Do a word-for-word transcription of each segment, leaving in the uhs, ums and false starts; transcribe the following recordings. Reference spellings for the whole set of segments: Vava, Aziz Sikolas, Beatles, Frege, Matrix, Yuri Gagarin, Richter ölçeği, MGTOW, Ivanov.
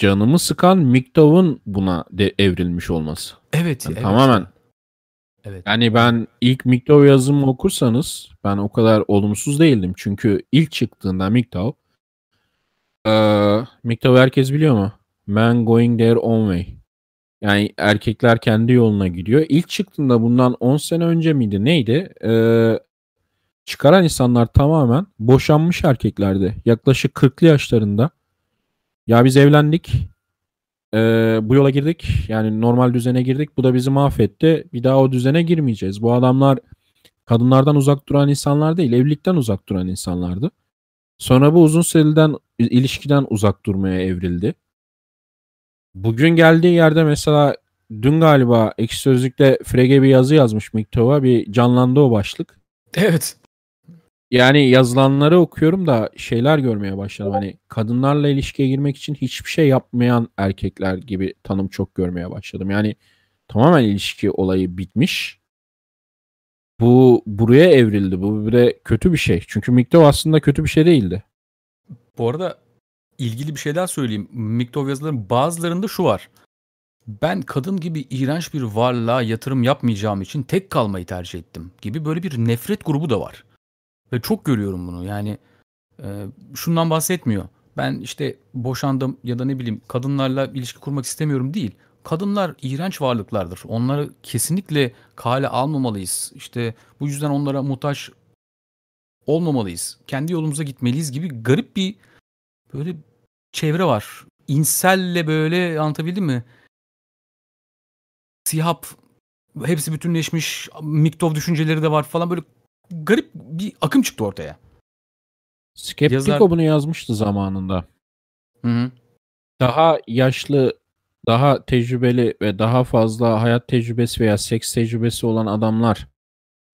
canımı sıkan M G T O W'un buna de evrilmiş olması. Evet. Yani evet. Tamamen. Evet. Yani ben ilk M G T O W yazımı okursanız ben o kadar olumsuz değildim. Çünkü ilk çıktığında M G T O W e, M G T O W herkes biliyor mu? Men going their own way. Yani erkekler kendi yoluna gidiyor. İlk çıktığında bundan on sene önce miydi neydi? Ee, çıkaran insanlar tamamen boşanmış erkeklerdi. Yaklaşık kırklı yaşlarında. Ya biz evlendik. Ee, bu yola girdik. Yani normal düzene girdik. Bu da bizi mahvetti. Bir daha o düzene girmeyeceğiz. Bu adamlar kadınlardan uzak duran insanlar değil. Evlilikten uzak duran insanlardı. Sonra bu uzun süreden ilişkiden uzak durmaya evrildi. Bugün geldiği yerde mesela dün galiba Ekşi Sözlük'te Frege bir yazı yazmış M G T O W'a. Bir canlandı o başlık. Evet. Yani yazılanları okuyorum da şeyler görmeye başladım. Hani kadınlarla ilişkiye girmek için hiçbir şey yapmayan erkekler gibi tanım çok görmeye başladım. Yani tamamen ilişki olayı bitmiş. Bu buraya evrildi. Bu bir de kötü bir şey. Çünkü M G T O W aslında kötü bir şey değildi. Bu arada ilgili bir şey daha söyleyeyim. M G T O W yazılarının bazılarında şu var. Ben kadın gibi iğrenç bir varlığa yatırım yapmayacağım için tek kalmayı tercih ettim gibi böyle bir nefret grubu da var. Ve çok görüyorum bunu. Yani e, şundan bahsetmiyor. Ben işte boşandım ya da ne bileyim kadınlarla ilişki kurmak istemiyorum değil. Kadınlar iğrenç varlıklardır. Onları kesinlikle kale almamalıyız. İşte bu yüzden onlara muhtaç olmamalıyız. Kendi yolumuza gitmeliyiz gibi garip bir böyle çevre var. İnselle böyle anlatabildim mi? Sihap hepsi bütünleşmiş. M G T O W düşünceleri de var falan böyle garip bir akım çıktı ortaya. Skeptiko Yazar... bunu yazmıştı zamanında. Hı hı. Daha yaşlı, daha tecrübeli ve daha fazla hayat tecrübesi veya seks tecrübesi olan adamlar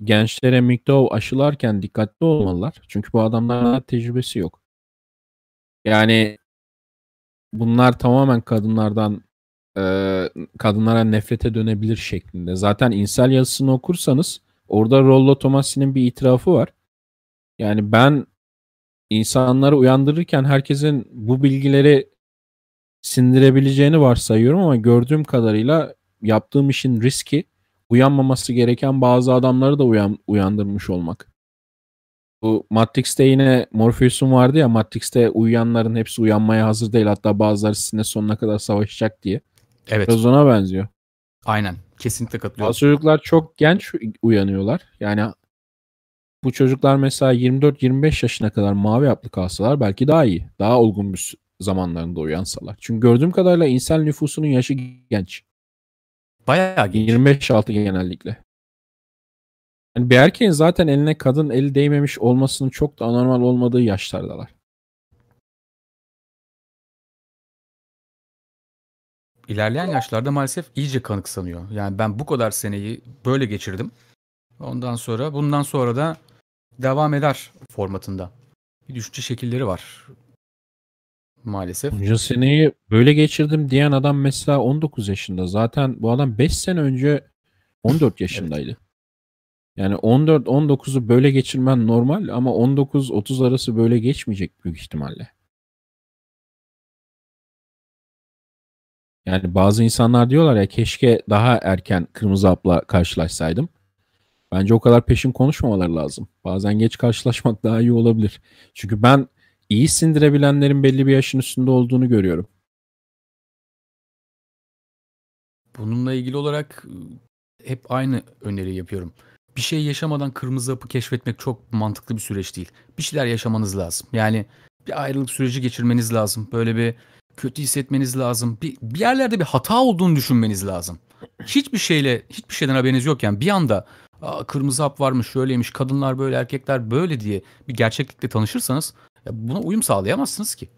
gençlere M G T O W aşılarken dikkatli olmalılar. Çünkü bu adamların tecrübesi yok. Yani bunlar tamamen kadınlardan e, kadınlara nefrete dönebilir şeklinde. Zaten insel yazısını okursanız orada Rollo Tomasi'nin bir itirafı var. Yani ben insanları uyandırırken herkesin bu bilgileri sindirebileceğini varsayıyorum ama gördüğüm kadarıyla yaptığım işin riski uyanmaması gereken bazı adamları da uyan, uyandırmış olmak. Bu Matrix'te yine Morpheus'un vardı ya, Matrix'te uyuyanların hepsi uyanmaya hazır değil. Hatta bazıları sizinle sonuna kadar savaşacak diye. Evet. Biraz ona benziyor. Aynen. Kesinlikle katılıyorum. Bazı çocuklar çok genç uyanıyorlar. Yani bu çocuklar mesela yirmi dört yirmi beş yaşına kadar mavi haplı kalsalar belki daha iyi. Daha olgun bir zamanlarında uyansalar. Çünkü gördüğüm kadarıyla insan nüfusunun yaşı genç. Bayağı genç. yirmi beş altı genellikle. Yani bir erkeğin zaten eline kadın eli değmemiş olmasının çok da anormal olmadığı yaşlardalar. İlerleyen yaşlarda maalesef iyice kanıksanıyor. Yani ben bu kadar seneyi böyle geçirdim. Ondan sonra bundan sonra da devam eder formatında. Bir düşünce şekilleri var. Maalesef. Bunca seneyi böyle geçirdim diyen adam mesela on dokuz yaşında. Zaten bu adam beş sene önce on dört yaşındaydı. Evet. Yani on dört on dokuzu böyle geçirmen normal ama on dokuz otuz arası böyle geçmeyecek büyük ihtimalle. Yani bazı insanlar diyorlar ya keşke daha erken kırmızı hapla karşılaşsaydım. Bence o kadar peşin konuşmamaları lazım. Bazen geç karşılaşmak daha iyi olabilir. Çünkü ben iyi sindirebilenlerin belli bir yaşın üstünde olduğunu görüyorum. Bununla ilgili olarak hep aynı öneri yapıyorum. Bir şey yaşamadan kırmızı hapı keşfetmek çok mantıklı bir süreç değil. Bir şeyler yaşamanız lazım. Yani bir ayrılık süreci geçirmeniz lazım. Böyle bir kötü hissetmeniz lazım. Bir, bir yerlerde bir hata olduğunu düşünmeniz lazım. Hiçbir şeyle, hiçbir şeyden haberiniz yokken bir anda kırmızı hap varmış, şöyleymiş, kadınlar böyle, erkekler böyle diye bir gerçeklikle tanışırsanız buna uyum sağlayamazsınız ki.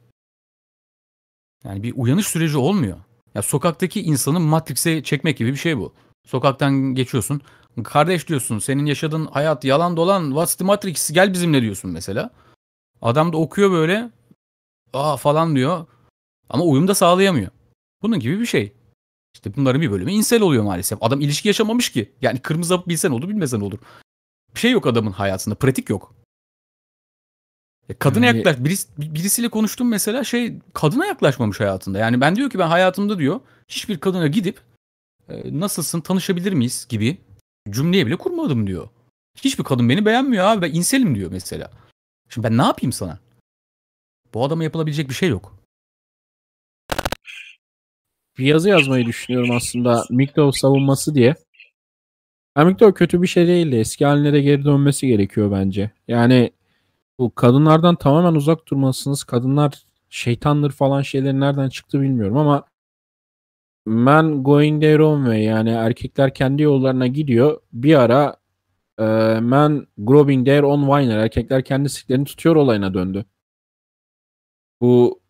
Yani bir uyanış süreci olmuyor. Ya sokaktaki insanı Matrix'e çekmek gibi bir şey bu. Sokaktan geçiyorsun. Kardeş diyorsun, senin yaşadığın hayat yalan dolan, what's the Matrix, gel bizimle diyorsun mesela. Adam da okuyor böyle, aa falan diyor ama uyum da sağlayamıyor. Bunun gibi bir şey. İşte bunların bir bölümü insel oluyor maalesef. Adam ilişki yaşamamış ki. Yani kırmızı hap bilsen olur bilmesen olur. Bir şey yok adamın hayatında, pratik yok. E kadına yani... yaklaş birisi, birisiyle konuştum mesela, şey, kadına yaklaşmamış hayatında. Yani ben diyor ki ben hayatımda diyor hiçbir kadına gidip e, nasılsın, tanışabilir miyiz gibi cümleye bile kurmadım diyor. Hiçbir kadın beni beğenmiyor abi, ben inselim diyor mesela. Şimdi ben ne yapayım sana? Bu adama yapılabilecek bir şey yok. Bir yazı yazmayı düşünüyorum aslında, M G T O W savunması diye. Yani M G T O W kötü bir şey değil de eski haline de geri dönmesi gerekiyor bence. Yani bu kadınlardan tamamen uzak durmalısınız. Kadınlar şeytandır falan şeyleri nereden çıktı bilmiyorum ama men going their own way, yani erkekler kendi yollarına gidiyor. Bir ara e, men growing their own wine, erkekler kendi siklerini tutuyor olayına döndü. Bu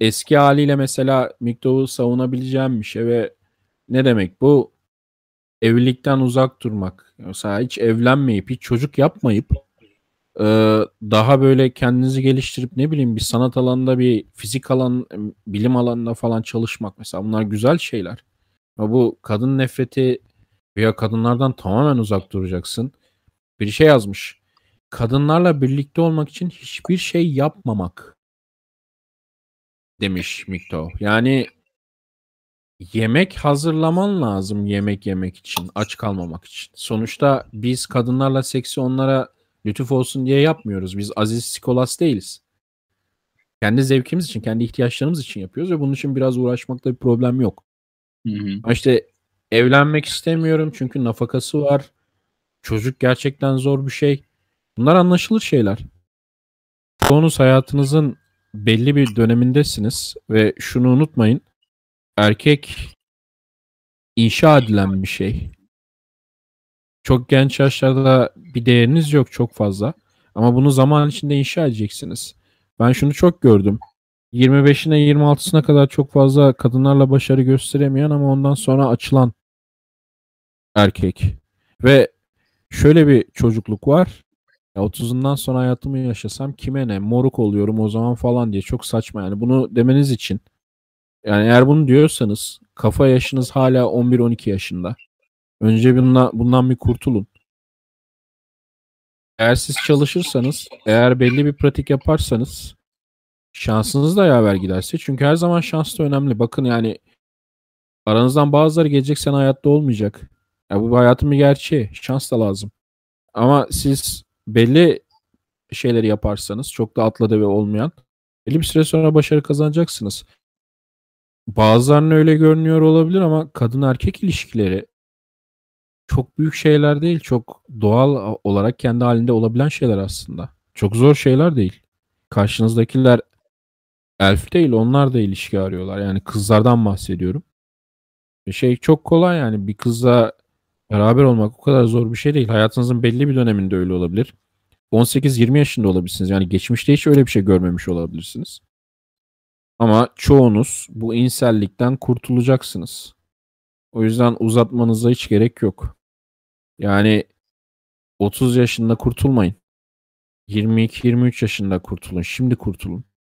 eski haliyle mesela M G T O W'u savunabileceğim bir şey ve ne demek bu? Evlilikten uzak durmak. Mesela hiç evlenmeyip, hiç çocuk yapmayıp e, daha böyle kendinizi geliştirip ne bileyim bir sanat alanında, bir fizik alan, bilim alanında falan çalışmak mesela, bunlar güzel şeyler. Ama bu kadın nefreti veya kadınlardan tamamen uzak duracaksın. Bir şey yazmış. Kadınlarla birlikte olmak için hiçbir şey yapmamak demiş M G T O W. Yani yemek hazırlaman lazım yemek yemek için, aç kalmamak için. Sonuçta biz kadınlarla seksi onlara lütuf olsun diye yapmıyoruz. Biz Aziz Sikolas değiliz. Kendi zevkimiz için, kendi ihtiyaçlarımız için yapıyoruz ve bunun için biraz uğraşmakta bir problem yok. Hı hı. İşte evlenmek istemiyorum çünkü nafakası var. Çocuk gerçekten zor bir şey. Bunlar anlaşılır şeyler. Çoğunuz hayatınızın belli bir dönemindesiniz ve şunu unutmayın. Erkek inşa edilen bir şey. Çok genç yaşlarda bir değeriniz yok çok fazla. Ama bunu zaman içinde inşa edeceksiniz. Ben şunu çok gördüm. yirmi beşine yirmi altısına kadar çok fazla kadınlarla başarı gösteremeyen ama ondan sonra açılan erkek. Ve şöyle bir çocukluk var. Ya otuzundan sonra hayatımı yaşasam kime ne, moruk oluyorum o zaman falan diye, çok saçma yani. Bunu demeniz için, yani eğer bunu diyorsanız kafa yaşınız hala on bir on iki yaşında. Önce bundan, bundan bir kurtulun. Eğer siz çalışırsanız, eğer belli bir pratik yaparsanız şansınız da yaver giderse, çünkü her zaman şans da önemli. Bakın yani aranızdan bazıları gelecek sene hayatta olmayacak. Ya bu hayatın bir gerçeği. Şans da lazım. Ama siz belli şeyleri yaparsanız, çok da atla deve olmayan, belli bir süre sonra başarı kazanacaksınız. Bazılarının öyle görünüyor olabilir ama kadın erkek ilişkileri çok büyük şeyler değil. Çok doğal olarak kendi halinde olabilen şeyler aslında. Çok zor şeyler değil. Karşınızdakiler elf değil, onlar da ilişki arıyorlar. Yani kızlardan bahsediyorum. Şey çok kolay yani, bir kızla beraber olmak o kadar zor bir şey değil. Hayatınızın belli bir döneminde öyle olabilir. on sekiz yirmi yaşında olabilirsiniz. Yani geçmişte hiç öyle bir şey görmemiş olabilirsiniz. Ama çoğunuz bu insellikten kurtulacaksınız. O yüzden uzatmanıza hiç gerek yok. Yani otuz yaşında kurtulmayın. yirmi iki yirmi üç yaşında kurtulun. Şimdi kurtulun.